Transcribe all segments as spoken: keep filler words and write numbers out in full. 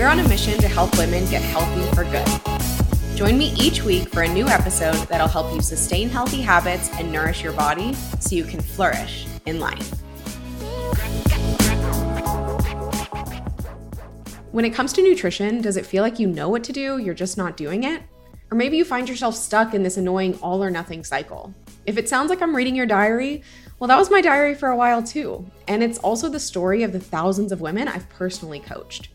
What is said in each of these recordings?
we're on a mission to help women get healthy for good. Join me each week for a new episode that'll help you sustain healthy habits and nourish your body so you can flourish in life. When it comes to nutrition, does it feel like you know what to do, you're just not doing it? Or maybe you find yourself stuck in this annoying all or nothing cycle. If it sounds like I'm reading your diary, well, that was my diary for a while too. And it's also the story of the thousands of women I've personally coached.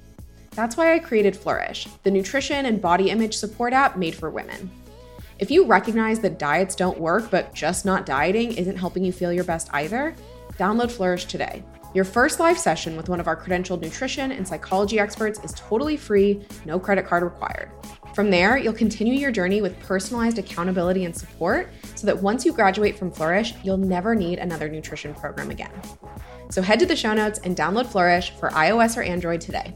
That's why I created Flourish, the nutrition and body image support app made for women. If you recognize that diets don't work, but just not dieting isn't helping you feel your best either, download Flourish today. Your first live session with one of our credentialed nutrition and psychology experts is totally free, no credit card required. From there, you'll continue your journey with personalized accountability and support so that once you graduate from Flourish, you'll never need another nutrition program again. So head to the show notes and download Flourish for iOS or Android today.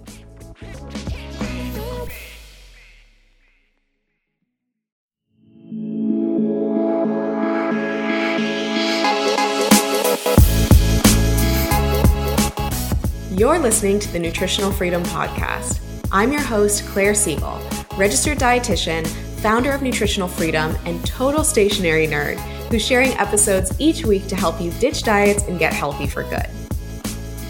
You're listening to the Nutritional Freedom Podcast. I'm your host, Claire Siegel, registered dietitian, founder of Nutritional Freedom, and total stationary nerd who's sharing episodes each week to help you ditch diets and get healthy for good.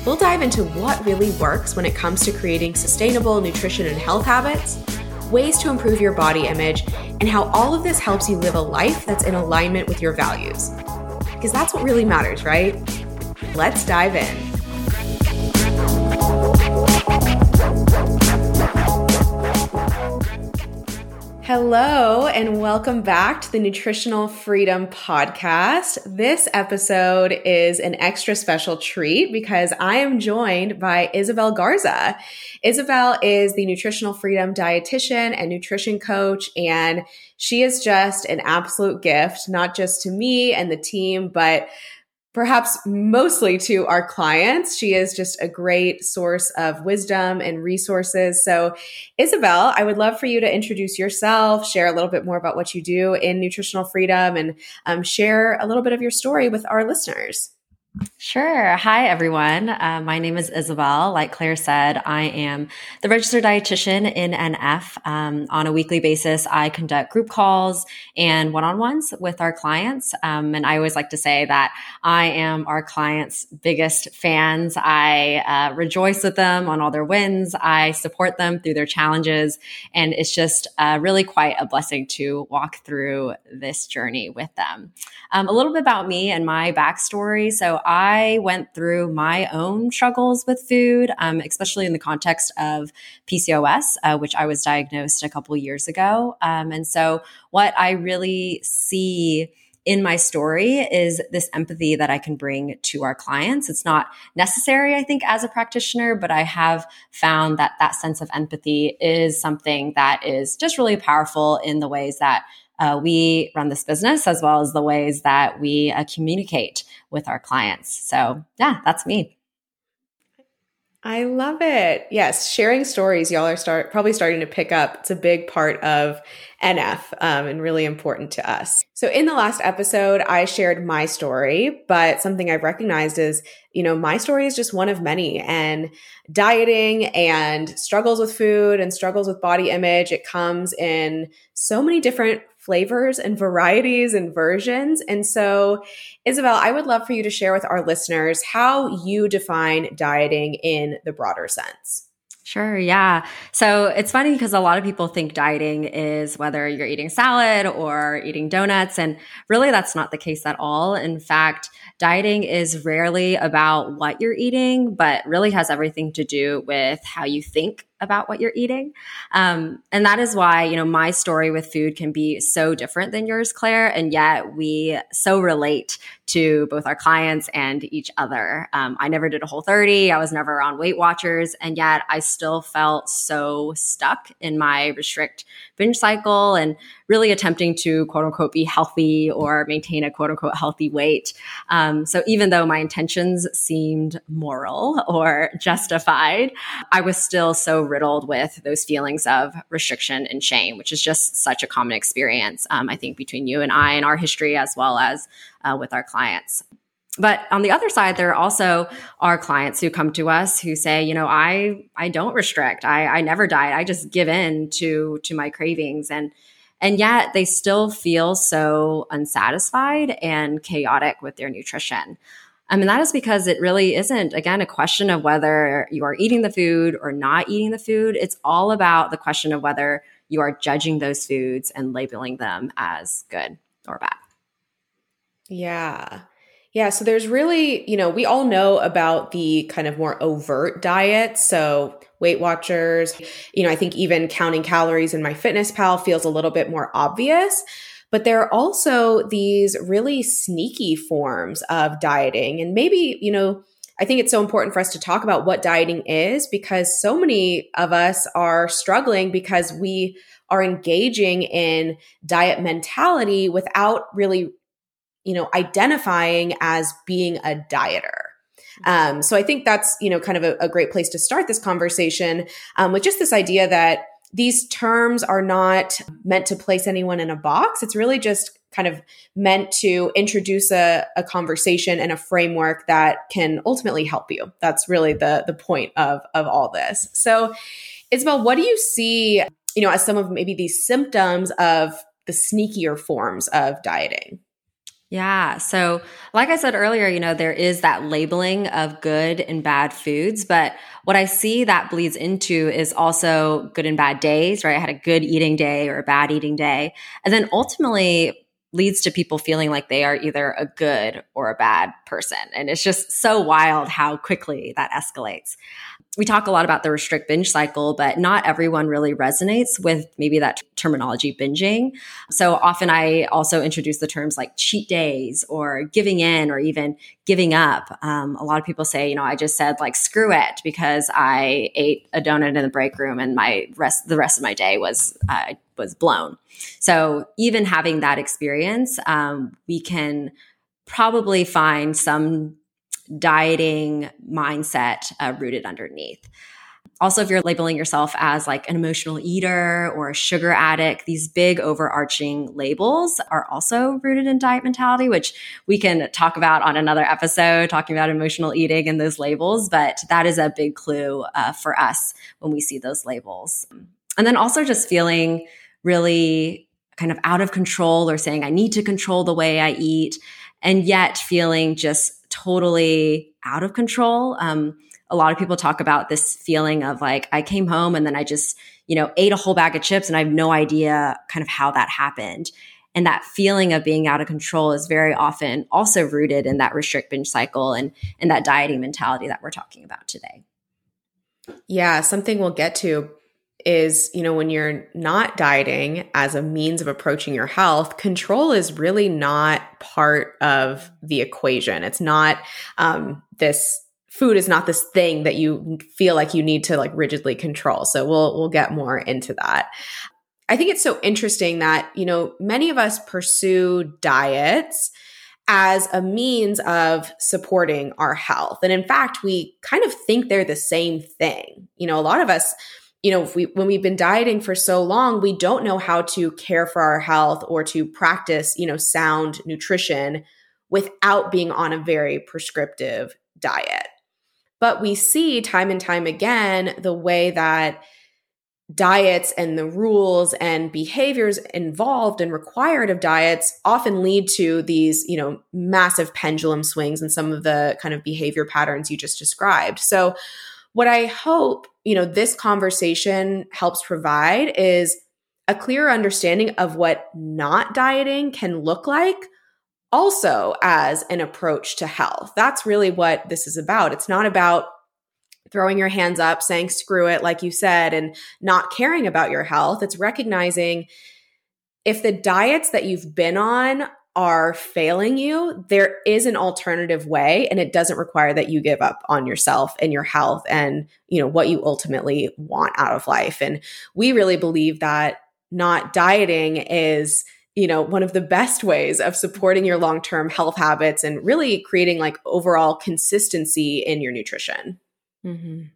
We'll dive into what really works when it comes to creating sustainable nutrition and health habits, ways to improve your body image, and how all of this helps you live a life that's in alignment with your values. Because that's what really matters, right? Let's dive in. Hello, and welcome back to the Nutritional Freedom Podcast. This episode is an extra special treat because I am joined by Isabel Garza. Isabel is the Nutritional Freedom dietitian and nutrition coach, and she is just an absolute gift, not just to me and the team, but perhaps mostly to our clients. She is just a great source of wisdom and resources. So, Isabel, I would love for you to introduce yourself, share a little bit more about what you do in Nutritional Freedom, and um, share a little bit of your story with our listeners. Sure. Hi, everyone. Uh, my name is Isabel. Like Claire said, I am the registered dietitian in N F. Um, on a weekly basis, I conduct group calls and one-on-ones with our clients. Um, and I always like to say that I am our clients' biggest fans. I uh, rejoice with them on all their wins. I support them through their challenges. And it's just uh, really quite a blessing to walk through this journey with them. Um, a little bit about me and my backstory. So I went through my own struggles with food, um, especially in the context of P C O S, uh, which I was diagnosed a couple years ago. Um, and so what I really see in my story is this empathy that I can bring to our clients. It's not necessary, I think, as a practitioner, but I have found that that sense of empathy is something that is just really powerful in the ways that Uh, we run this business, as well as the ways that we uh, communicate with our clients. So yeah, that's me. I love it. Yes. Sharing stories. Y'all are start, probably starting to pick up. It's a big part of N F um, and really important to us. So in the last episode, I shared my story, but something I've recognized is, you know, my story is just one of many, and dieting and struggles with food and struggles with body image, it comes in so many different flavors and varieties and versions. And so, Isabel, I would love for you to share with our listeners how you define dieting in the broader sense. Sure. Yeah. So it's funny because a lot of people think dieting is whether you're eating salad or eating donuts. And really, that's not the case at all. In fact, dieting is rarely about what you're eating, but really has everything to do with how you think about what you're eating. Um, and that is why, you know, my story with food can be so different than yours, Claire, and yet we so relate to both our clients and each other. Um, I never did a Whole thirty. I was never on Weight Watchers, and yet I still felt so stuck in my restrict binge cycle and really attempting to quote unquote be healthy or maintain a quote unquote healthy weight. Um, so even though my intentions seemed moral or justified, I was still so riddled with those feelings of restriction and shame, which is just such a common experience, um, I think, between you and I in our history, as well as uh, with our clients. But on the other side, there also are clients who come to us who say, you know, I I don't restrict. I, I never diet. I just give in to to my cravings. And and yet they still feel so unsatisfied and chaotic with their nutrition. I mean, that is because it really isn't, again, a question of whether you are eating the food or not eating the food. It's all about the question of whether you are judging those foods and labeling them as good or bad. Yeah. Yeah. So there's really, you know, we all know about the kind of more overt diets. So Weight Watchers, you know, I think even counting calories in MyFitnessPal feels a little bit more obvious. But there are also these really sneaky forms of dieting. And maybe, you know, I think it's so important for us to talk about what dieting is, because so many of us are struggling because we are engaging in diet mentality without really, you know, identifying as being a dieter. Um, so I think that's, you know, kind of a, a great place to start this conversation um, with just this idea that these terms are not meant to place anyone in a box. It's really just kind of meant to introduce a, a conversation and a framework that can ultimately help you. That's really the the point of, of all this. So Isabel, what do you see, you know, as some of maybe these symptoms of the sneakier forms of dieting? Yeah. So like I said earlier, you know, there is that labeling of good and bad foods, but what I see that bleeds into is also good and bad days, right? I had a good eating day or a bad eating day. And then ultimately leads to people feeling like they are either a good or a bad person. And it's just so wild how quickly that escalates. We talk a lot about the restrict binge cycle, but not everyone really resonates with maybe that t- terminology binging. So often I also introduce the terms like cheat days or giving in or even giving up. Um, a lot of people say, you know, I just said like, screw it, because I ate a donut in the break room and my rest, the rest of my day was, uh, was blown. So even having that experience, um, we can probably find some dieting mindset uh, rooted underneath. Also, if you're labeling yourself as like an emotional eater or a sugar addict, these big overarching labels are also rooted in diet mentality, which we can talk about on another episode, talking about emotional eating and those labels. But that is a big clue uh, for us when we see those labels. And then also just feeling really kind of out of control or saying, I need to control the way I eat, and yet feeling just totally out of control. Um, a lot of people talk about this feeling of like, I came home and then I just, you know, ate a whole bag of chips and I have no idea kind of how that happened. And that feeling of being out of control is very often also rooted in that restrict binge cycle and, and that dieting mentality that we're talking about today. Yeah, something we'll get to is, you know, when you're not dieting as a means of approaching your health, control is really not part of the equation. It's not um, this food is not this thing that you feel like you need to like rigidly control. So we'll we'll get more into that. I think it's so interesting that, you know, many of us pursue diets as a means of supporting our health, and in fact, we kind of think they're the same thing. You know, a lot of us, you know, if we, when we've been dieting for so long, we don't know how to care for our health or to practice, you know, sound nutrition without being on a very prescriptive diet. But we see time and time again the way that diets and the rules and behaviors involved and required of diets often lead to these, you know, massive pendulum swings and some of the kind of behavior patterns you just described. So what I hope, you know, this conversation helps provide is a clearer understanding of what not dieting can look like also as an approach to health. That's really what this is about. It's not about throwing your hands up, saying screw it, like you said, and not caring about your health. It's recognizing if the diets that you've been on are failing you, there is an alternative way, and it doesn't require that you give up on yourself and your health and, you know, what you ultimately want out of life. And we really believe that not dieting is, you know, one of the best ways of supporting your long-term health habits and really creating like overall consistency in your nutrition. Mm-hmm.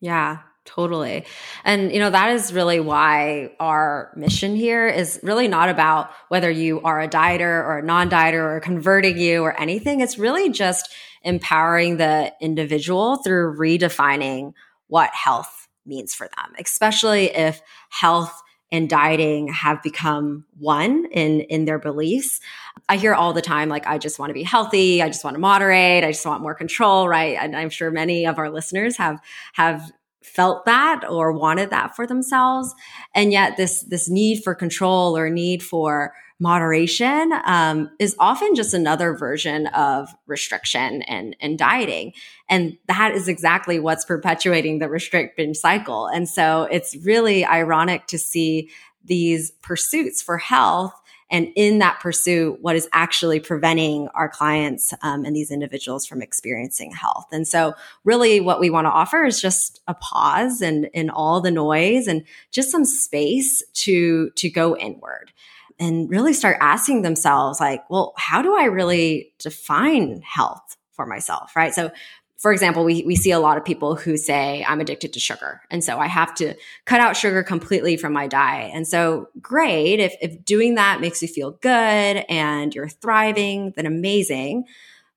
Yeah. Totally. And, you know, that is really why our mission here is really not about whether you are a dieter or a non-dieter or converting you or anything. It's really just empowering the individual through redefining what health means for them, especially if health and dieting have become one in, in their beliefs. I hear all the time, like, I just want to be healthy. I just want to moderate. I just want more control, right? And I'm sure many of our listeners have have felt that or wanted that for themselves. And yet this, this need for control or need for moderation um, is often just another version of restriction and, and dieting. And that is exactly what's perpetuating the restrict binge cycle. And so it's really ironic to see these pursuits for health, and in that pursuit, what is actually preventing our clients um, and these individuals from experiencing health. And so really what we want to offer is just a pause and in all the noise and just some space to, to go inward and really start asking themselves, like, well, how do I really define health for myself, right? So for example, we, we see a lot of people who say, I'm addicted to sugar. And so I have to cut out sugar completely from my diet. And so great. If, if doing that makes you feel good and you're thriving, then amazing.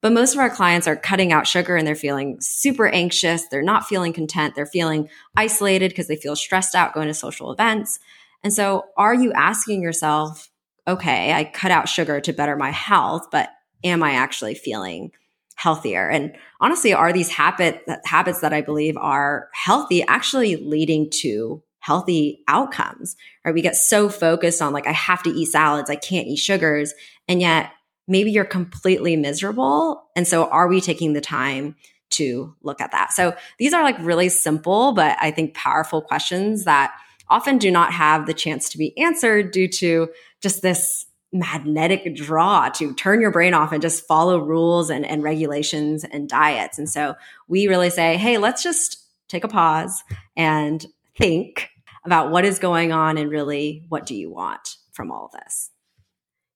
But most of our clients are cutting out sugar and they're feeling super anxious. They're not feeling content. They're feeling isolated because they feel stressed out going to social events. And so are you asking yourself, okay, I cut out sugar to better my health, but am I actually feeling healthier? And honestly, are these habit, habits that I believe are healthy actually leading to healthy outcomes? Right? We get so focused on, like, I have to eat salads, I can't eat sugars, and yet maybe you're completely miserable. And so are we taking the time to look at that? So these are, like, really simple, but I think powerful questions that often do not have the chance to be answered due to just this magnetic draw to turn your brain off and just follow rules and, and regulations and diets. And so we really say, hey, let's just take a pause and think about what is going on and really what do you want from all of this?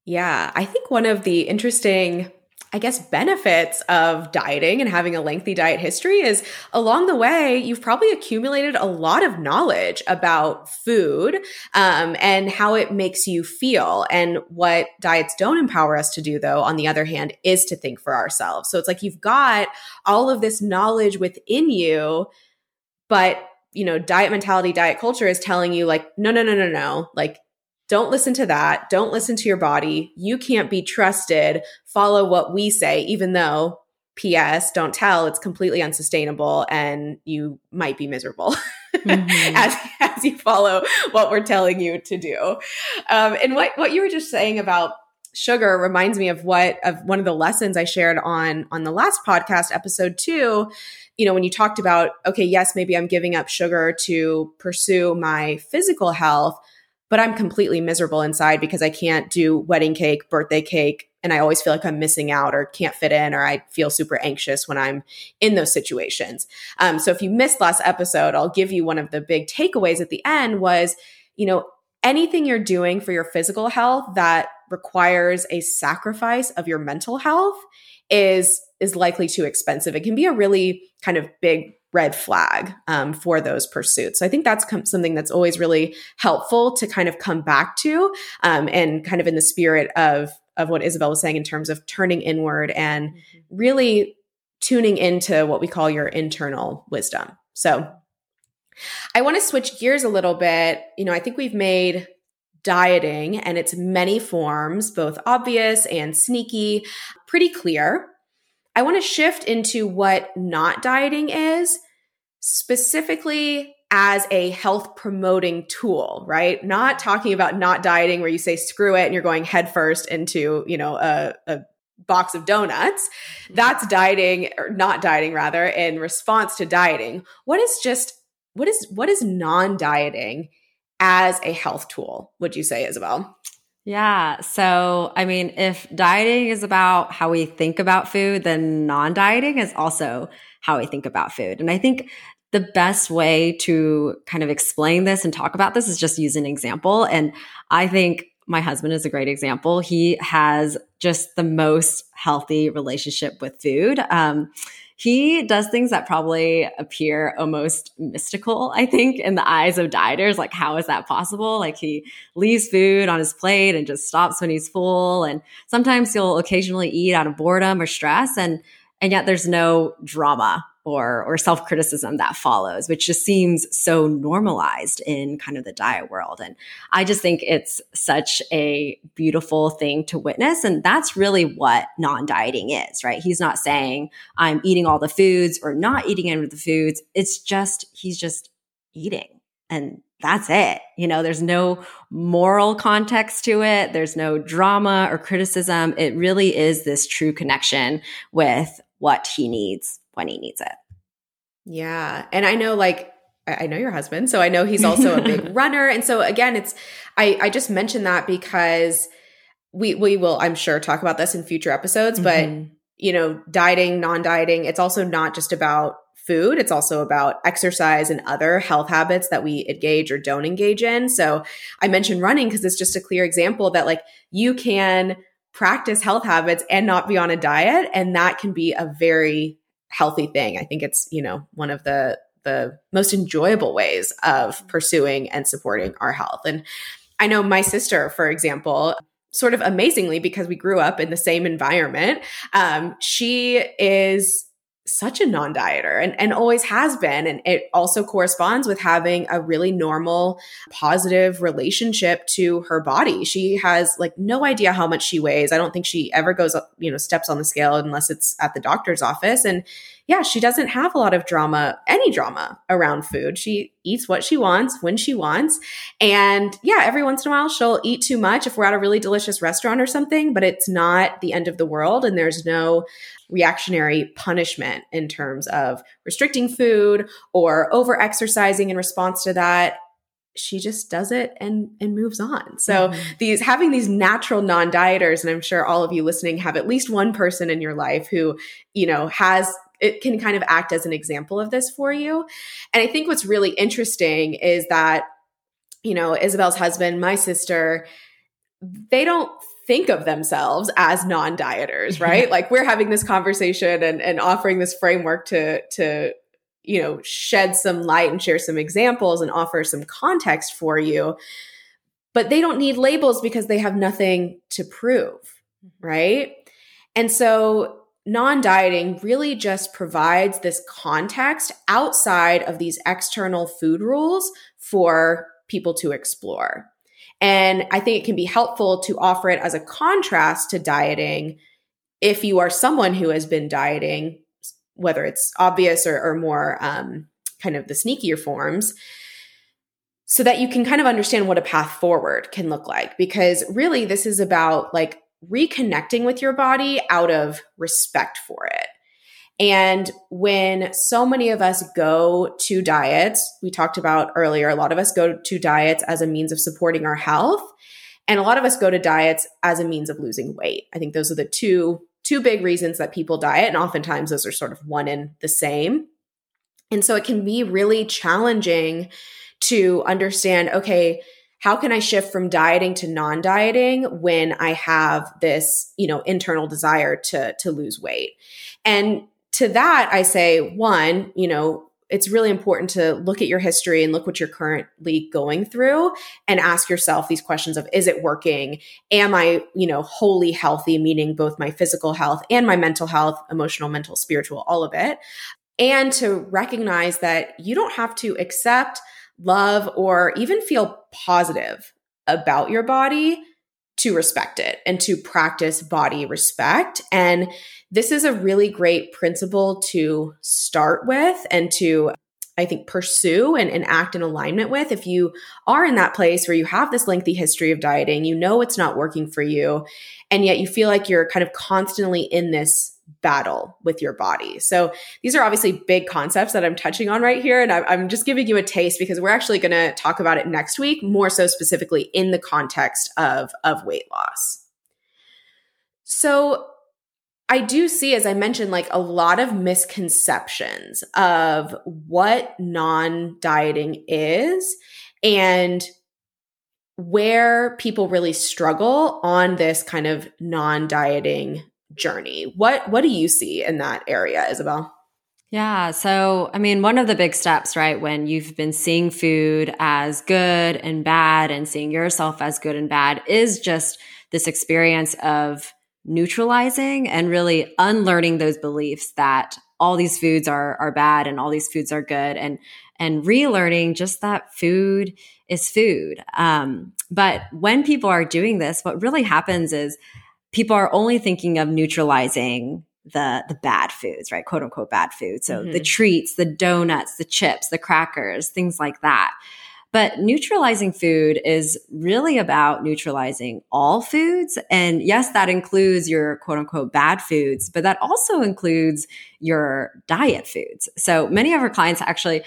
Yeah, I think one of the interesting, I guess, benefits of dieting and having a lengthy diet history is along the way, you've probably accumulated a lot of knowledge about food um, and how it makes you feel. And what diets don't empower us to do, though, on the other hand, is to think for ourselves. So it's like you've got all of this knowledge within you, but, you know, diet mentality, diet culture is telling you, like, no, no, no, no, no, like, don't listen to that. Don't listen to your body. You can't be trusted. Follow what we say, even though, P S, don't tell, it's completely unsustainable and you might be miserable mm-hmm. as, as you follow what we're telling you to do. Um, and what, what you were just saying about sugar reminds me of what of one of the lessons I shared on on the last podcast, episode two. You know, when you talked about, okay, yes, maybe I'm giving up sugar to pursue my physical health, but I'm completely miserable inside because I can't do wedding cake, birthday cake, and I always feel like I'm missing out or can't fit in, or I feel super anxious when I'm in those situations. Um, so if you missed last episode, I'll give you one of the big takeaways at the end was, you know, anything you're doing for your physical health that requires a sacrifice of your mental health is is likely too expensive. It can be a really kind of big red flag um, for those pursuits. So I think that's com- something that's always really helpful to kind of come back to, um, and kind of in the spirit of of what Isabel was saying in terms of turning inward and really tuning into what we call your internal wisdom. So I want to switch gears a little bit. You know, I think we've made dieting and its many forms, both obvious and sneaky, pretty clear. I want to shift into what not dieting is, specifically as a health promoting tool, right? Not talking about not dieting where you say screw it and you're going headfirst into, you know, a, a box of donuts. That's dieting, or not dieting rather, in response to dieting. What is just what is what is non-dieting as a health tool, would you say, Isabel? Yeah. So, I mean, if dieting is about how we think about food, then non-dieting is also how we think about food. And I think the best way to kind of explain this and talk about this is just use an example. And I think my husband is a great example. He has just the most healthy relationship with food. Um, he does things that probably appear almost mystical, I think, in the eyes of dieters. Like, how is that possible? Like, he leaves food on his plate and just stops when he's full. And sometimes he'll occasionally eat out of boredom or stress. And, and yet there's no drama or, or self-criticism that follows, which just seems so normalized in kind of the diet world. And I just think it's such a beautiful thing to witness. And that's really what non-dieting is, right? He's not saying I'm eating all the foods or not eating any of the foods. It's just, he's just eating, and that's it. You know, there's no moral context to it. There's no drama or criticism. It really is this true connection with what he needs when he needs it. Yeah. And I know, like, I know your husband, so I know he's also a big runner. And so again, it's, I, I just mentioned that because we, we will, I'm sure, talk about this in future episodes, mm-hmm. but you know, dieting, non-dieting, it's also not just about food. It's also about exercise and other health habits that we engage or don't engage in. So I mentioned running because it's just a clear example that, like, you can practice health habits and not be on a diet. And that can be a very healthy thing. I think it's, you know, one of the, the most enjoyable ways of pursuing and supporting our health. And I know my sister, for example, sort of amazingly, because we grew up in the same environment, um, she is such a non-dieter and, and always has been. And it also corresponds with having a really normal, positive relationship to her body. She has, like, no idea how much she weighs. I don't think she ever goes up, you know, steps on the scale unless it's at the doctor's office. And yeah, she doesn't have a lot of drama, any drama around food. She eats what she wants, when she wants. And yeah, every once in a while, she'll eat too much if we're at a really delicious restaurant or something, but it's not the end of the world. And there's no reactionary punishment in terms of restricting food or over-exercising in response to that. She just does it and and moves on. So mm-hmm. these having these natural non-dieters, and I'm sure all of you listening have at least one person in your life who, you know, has it can kind of act as an example of this for you. And I think what's really interesting is that, you know, Isabel's husband, my sister, they don't think of themselves as non-dieters, right? Like, we're having this conversation and, and offering this framework to, to, you know, shed some light and share some examples and offer some context for you. But they don't need labels because they have nothing to prove, right? And so non-dieting really just provides this context outside of these external food rules for people to explore. And I think it can be helpful to offer it as a contrast to dieting if you are someone who has been dieting, whether it's obvious or, or more um, kind of the sneakier forms, so that you can kind of understand what a path forward can look like. Because really, this is about, like, reconnecting with your body out of respect for it. And when so many of us go to diets, we talked about earlier, a lot of us go to diets as a means of supporting our health. And a lot of us go to diets as a means of losing weight. I think those are the two, two big reasons that people diet. And oftentimes those are sort of one and the same. And so it can be really challenging to understand, okay, how can I shift from dieting to non-dieting when I have this, you know, internal desire to, to lose weight? And to that, I say, one, you know, it's really important to look at your history and look what you're currently going through and ask yourself these questions of, is it working? Am I, you know, wholly healthy, meaning both my physical health and my mental health, emotional, mental, spiritual, all of it. And to recognize that you don't have to accept, love, or even feel positive about your body to respect it and to practice body respect. And this is a really great principle to start with and to, I think, pursue and, and act in alignment with. If you are in that place where you have this lengthy history of dieting, you know it's not working for you, and yet you feel like you're kind of constantly in this battle with your body. So these are obviously big concepts that I'm touching on right here. And I'm, I'm just giving you a taste because we're actually going to talk about it next week, more so specifically in the context of, of weight loss. So I do see, as I mentioned, like a lot of misconceptions of what non-dieting is and where people really struggle on this kind of non-dieting journey. What, what do you see in that area, Isabel? Yeah. So, I mean, one of the big steps, right, when you've been seeing food as good and bad and seeing yourself as good and bad is just this experience of neutralizing and really unlearning those beliefs that all these foods are are bad and all these foods are good, and and relearning just that food is food. Um, but when people are doing this, what really happens is people are only thinking of neutralizing the the bad foods, right? Quote unquote bad foods. So mm-hmm. the treats, the donuts, the chips, the crackers, things like that. But neutralizing food is really about neutralizing all foods. And yes, that includes your quote unquote bad foods, but that also includes your diet foods. So many of our clients actually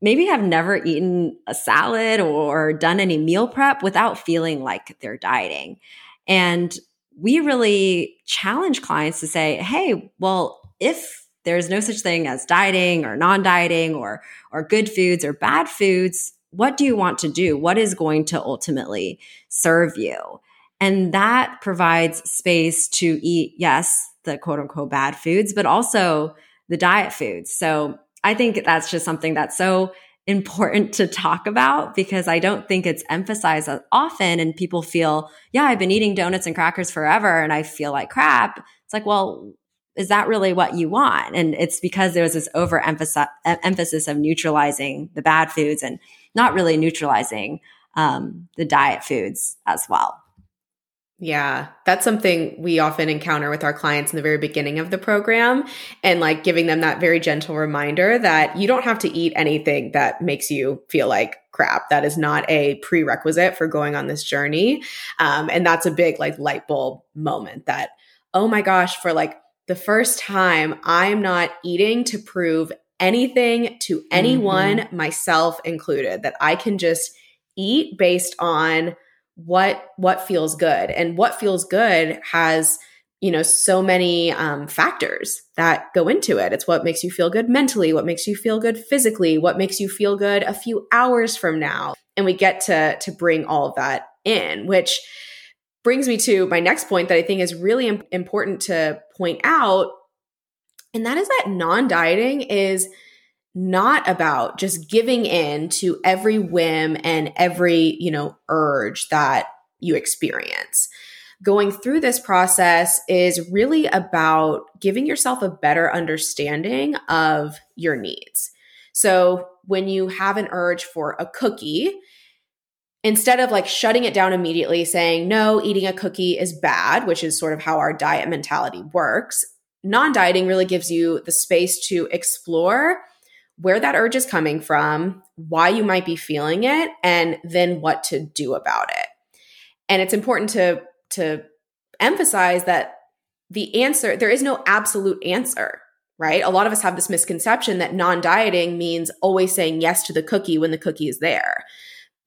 maybe have never eaten a salad or done any meal prep without feeling like they're dieting. And we really challenge clients to say, hey, well, if there's no such thing as dieting or non-dieting or or good foods or bad foods, what do you want to do? What is going to ultimately serve you? And that provides space to eat, yes, the quote unquote bad foods, but also the diet foods. So I think that's just something that's so important to talk about because I don't think it's emphasized as often, and people feel, yeah, I've been eating donuts and crackers forever and I feel like crap. It's like, well, is that really what you want? And it's because there's this overemphasis emphasis of neutralizing the bad foods and not really neutralizing um, the diet foods as well. Yeah, that's something we often encounter with our clients in the very beginning of the program, and like giving them that very gentle reminder that you don't have to eat anything that makes you feel like crap. That is not a prerequisite for going on this journey. Um, and that's a big like light bulb moment that, oh my gosh, for like the first time, I'm not eating to prove anything to anyone, mm-hmm. myself included, that I can just eat based on what what feels good. And what feels good has, you know, so many um, factors that go into it. It's what makes you feel good mentally, what makes you feel good physically, what makes you feel good a few hours from now. And we get to to bring all of that in, which brings me to my next point that I think is really im- important to point out. And that is that non-dieting is not about just giving in to every whim and every, you know, urge that you experience. Going through this process is really about giving yourself a better understanding of your needs. So when you have an urge for a cookie, instead of like shutting it down immediately, saying, no, eating a cookie is bad, which is sort of how our diet mentality works, non-dieting really gives you the space to explore where that urge is coming from, why you might be feeling it, and then what to do about it. And it's important to, to emphasize that the answer, there is no absolute answer, right? A lot of us have this misconception that non-dieting means always saying yes to the cookie when the cookie is there.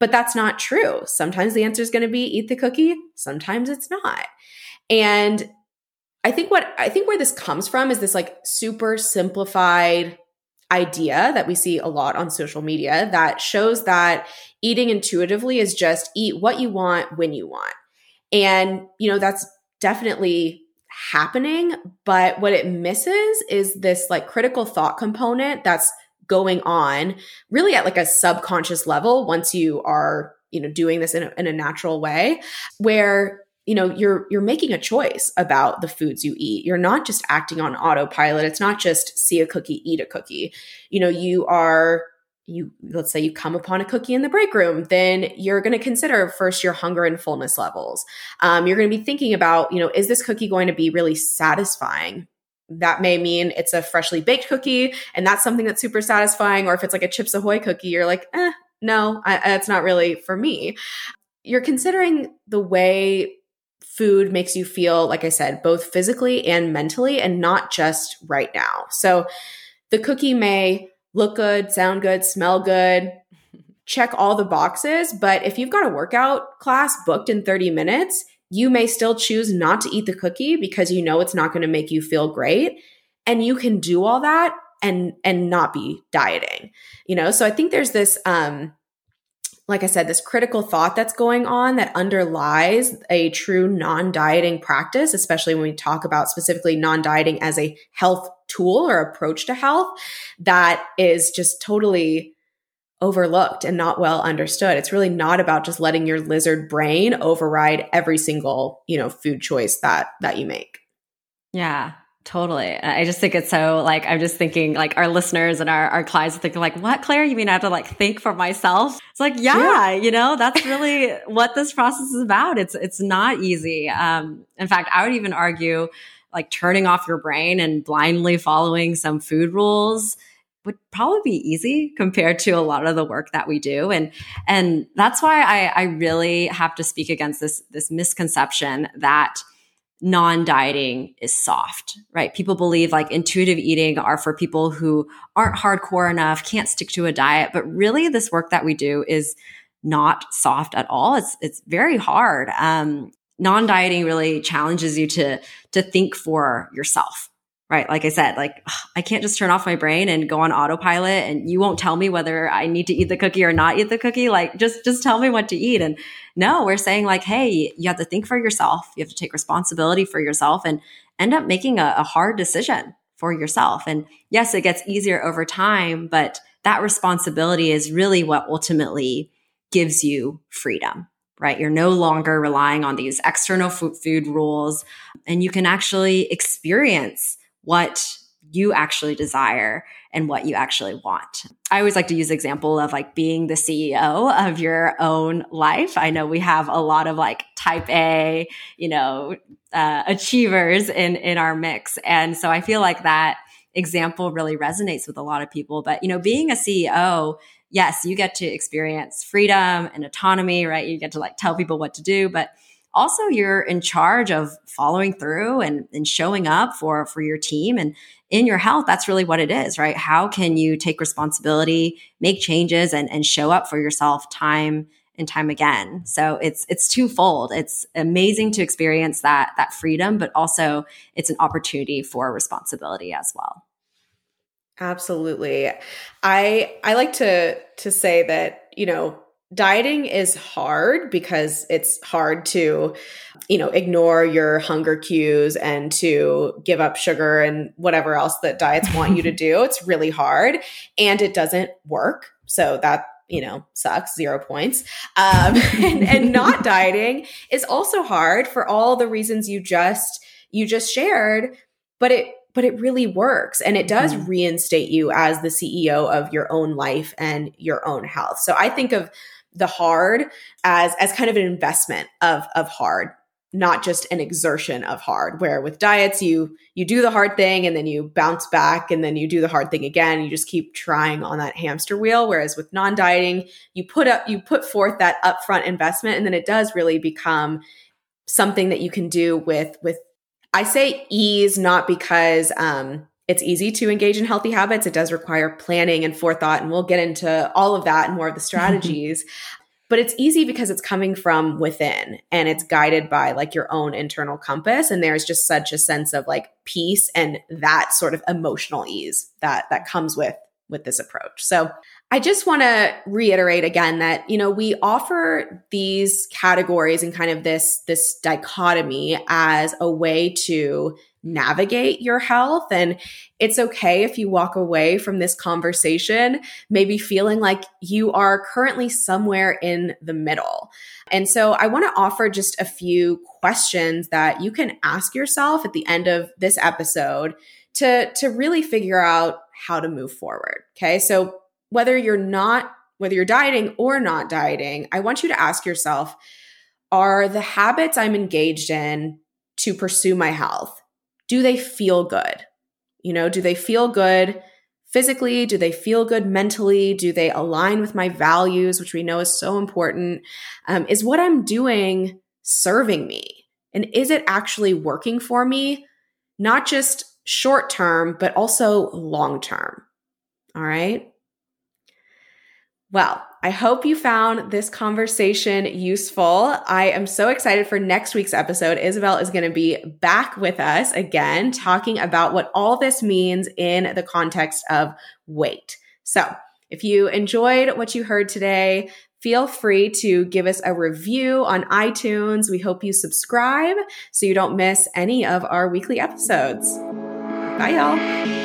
But that's not true. Sometimes the answer is going to be eat the cookie. Sometimes it's not. And I think what I think where this comes from is this like super simplified idea that we see a lot on social media that shows that eating intuitively is just eat what you want when you want. And, you know, that's definitely happening, but what it misses is this like critical thought component that's going on really at like a subconscious level once you are, you know, doing this in a, in a natural way where you know, you're you're making a choice about the foods you eat. You're not just acting on autopilot. It's not just see a cookie, eat a cookie. You know, you are, you let's say you come upon a cookie in the break room, then you're going to consider first your hunger and fullness levels. Um, you're going to be thinking about, you know, is this cookie going to be really satisfying? That may mean it's a freshly baked cookie, and that's something that's super satisfying. Or if it's like a Chips Ahoy cookie, you're like, eh, no, I, it's not really for me. You're considering the way food makes you feel, like I said, both physically and mentally, and not just right now. So the cookie may look good, sound good, smell good, check all the boxes. But if you've got a workout class booked in thirty minutes, you may still choose not to eat the cookie because you know it's not going to make you feel great. And you can do all that and and not be dieting. You know, so I think there's this um, like I said, this critical thought that's going on that underlies a true non-dieting practice, especially when we talk about specifically non-dieting as a health tool or approach to health, that is just totally overlooked and not well understood. It's really not about just letting your lizard brain override every single, you know, food choice that that you make. Yeah. Totally. I just think it's so like, I'm just thinking like our listeners and our, our clients are thinking like, what, Claire, you mean I have to like think for myself? It's like, yeah, yeah. you know, that's really what this process is about. It's, it's not easy. Um, in fact, I would even argue like turning off your brain and blindly following some food rules would probably be easy compared to a lot of the work that we do. And, and that's why I, I really have to speak against this, this misconception that non-dieting is soft, right? People believe like intuitive eating are for people who aren't hardcore enough, can't stick to a diet. But really this work that we do is not soft at all. It's, it's very hard. Um, non-dieting really challenges you to, to think for yourself, right? Like I said, like I can't just turn off my brain and go on autopilot and you won't tell me whether I need to eat the cookie or not eat the cookie. Like just, just tell me what to eat. And no, we're saying like, hey, you have to think for yourself. You have to take responsibility for yourself and end up making a, a hard decision for yourself. And yes, it gets easier over time, but that responsibility is really what ultimately gives you freedom, right? You're no longer relying on these external food, food rules, and you can actually experience what you actually desire and what you actually want. I always like to use the example of like being the C E O of your own life. I know we have a lot of like type A, you know, uh, achievers in, in our mix. And so I feel like that example really resonates with a lot of people. But, you know, being a C E O, yes, you get to experience freedom and autonomy, right? You get to like tell people what to do, but also you're in charge of following through and, and showing up for, for your team. And in your health, that's really what it is, right? How can you take responsibility, make changes, and, and show up for yourself time and time again? So it's it's twofold. It's amazing to experience that that freedom, but also it's an opportunity for responsibility as well. Absolutely. I I like to to say that, you know, dieting is hard because it's hard to, you know, ignore your hunger cues and to give up sugar and whatever else that diets want you to do. It's really hard and it doesn't work. So that, you know, sucks, zero points. Um, and, and not dieting is also hard for all the reasons you just, you just shared, but it, but it really works. And it does mm-hmm. reinstate you as the C E O of your own life and your own health. So I think of the hard as, as kind of an investment of, of hard, not just an exertion of hard, where with diets, you, you do the hard thing and then you bounce back and then you do the hard thing again. And you just keep trying on that hamster wheel. Whereas with non-dieting, you put up, you put forth that upfront investment, and then it does really become something that you can do with, with, I say ease, not because, um, it's easy to engage in healthy habits. It does require planning and forethought, and we'll get into all of that and more of the strategies. But it's easy because it's coming from within and it's guided by like your own internal compass. And there's just such a sense of like peace and that sort of emotional ease that that comes with with this approach. So I just want to reiterate again that, you know, we offer these categories and kind of this, this dichotomy as a way to navigate your health. And it's okay if you walk away from this conversation maybe feeling like you are currently somewhere in the middle. And so I want to offer just a few questions that you can ask yourself at the end of this episode to, to really figure out how to move forward. Okay. So whether you're not, whether you're dieting or not dieting, I want you to ask yourself, are the habits I'm engaged in to pursue my health, do they feel good? You know, do they feel good physically? Do they feel good mentally? Do they align with my values, which we know is so important? Um, is what I'm doing serving me? And is it actually working for me? Not just short-term, but also long-term. All right. Well, I hope you found this conversation useful. I am so excited for next week's episode. Isabel is going to be back with us again, talking about what all this means in the context of weight. So if you enjoyed what you heard today, Feel free to give us a review on iTunes. We hope you subscribe so you don't miss any of our weekly episodes. Bye, y'all.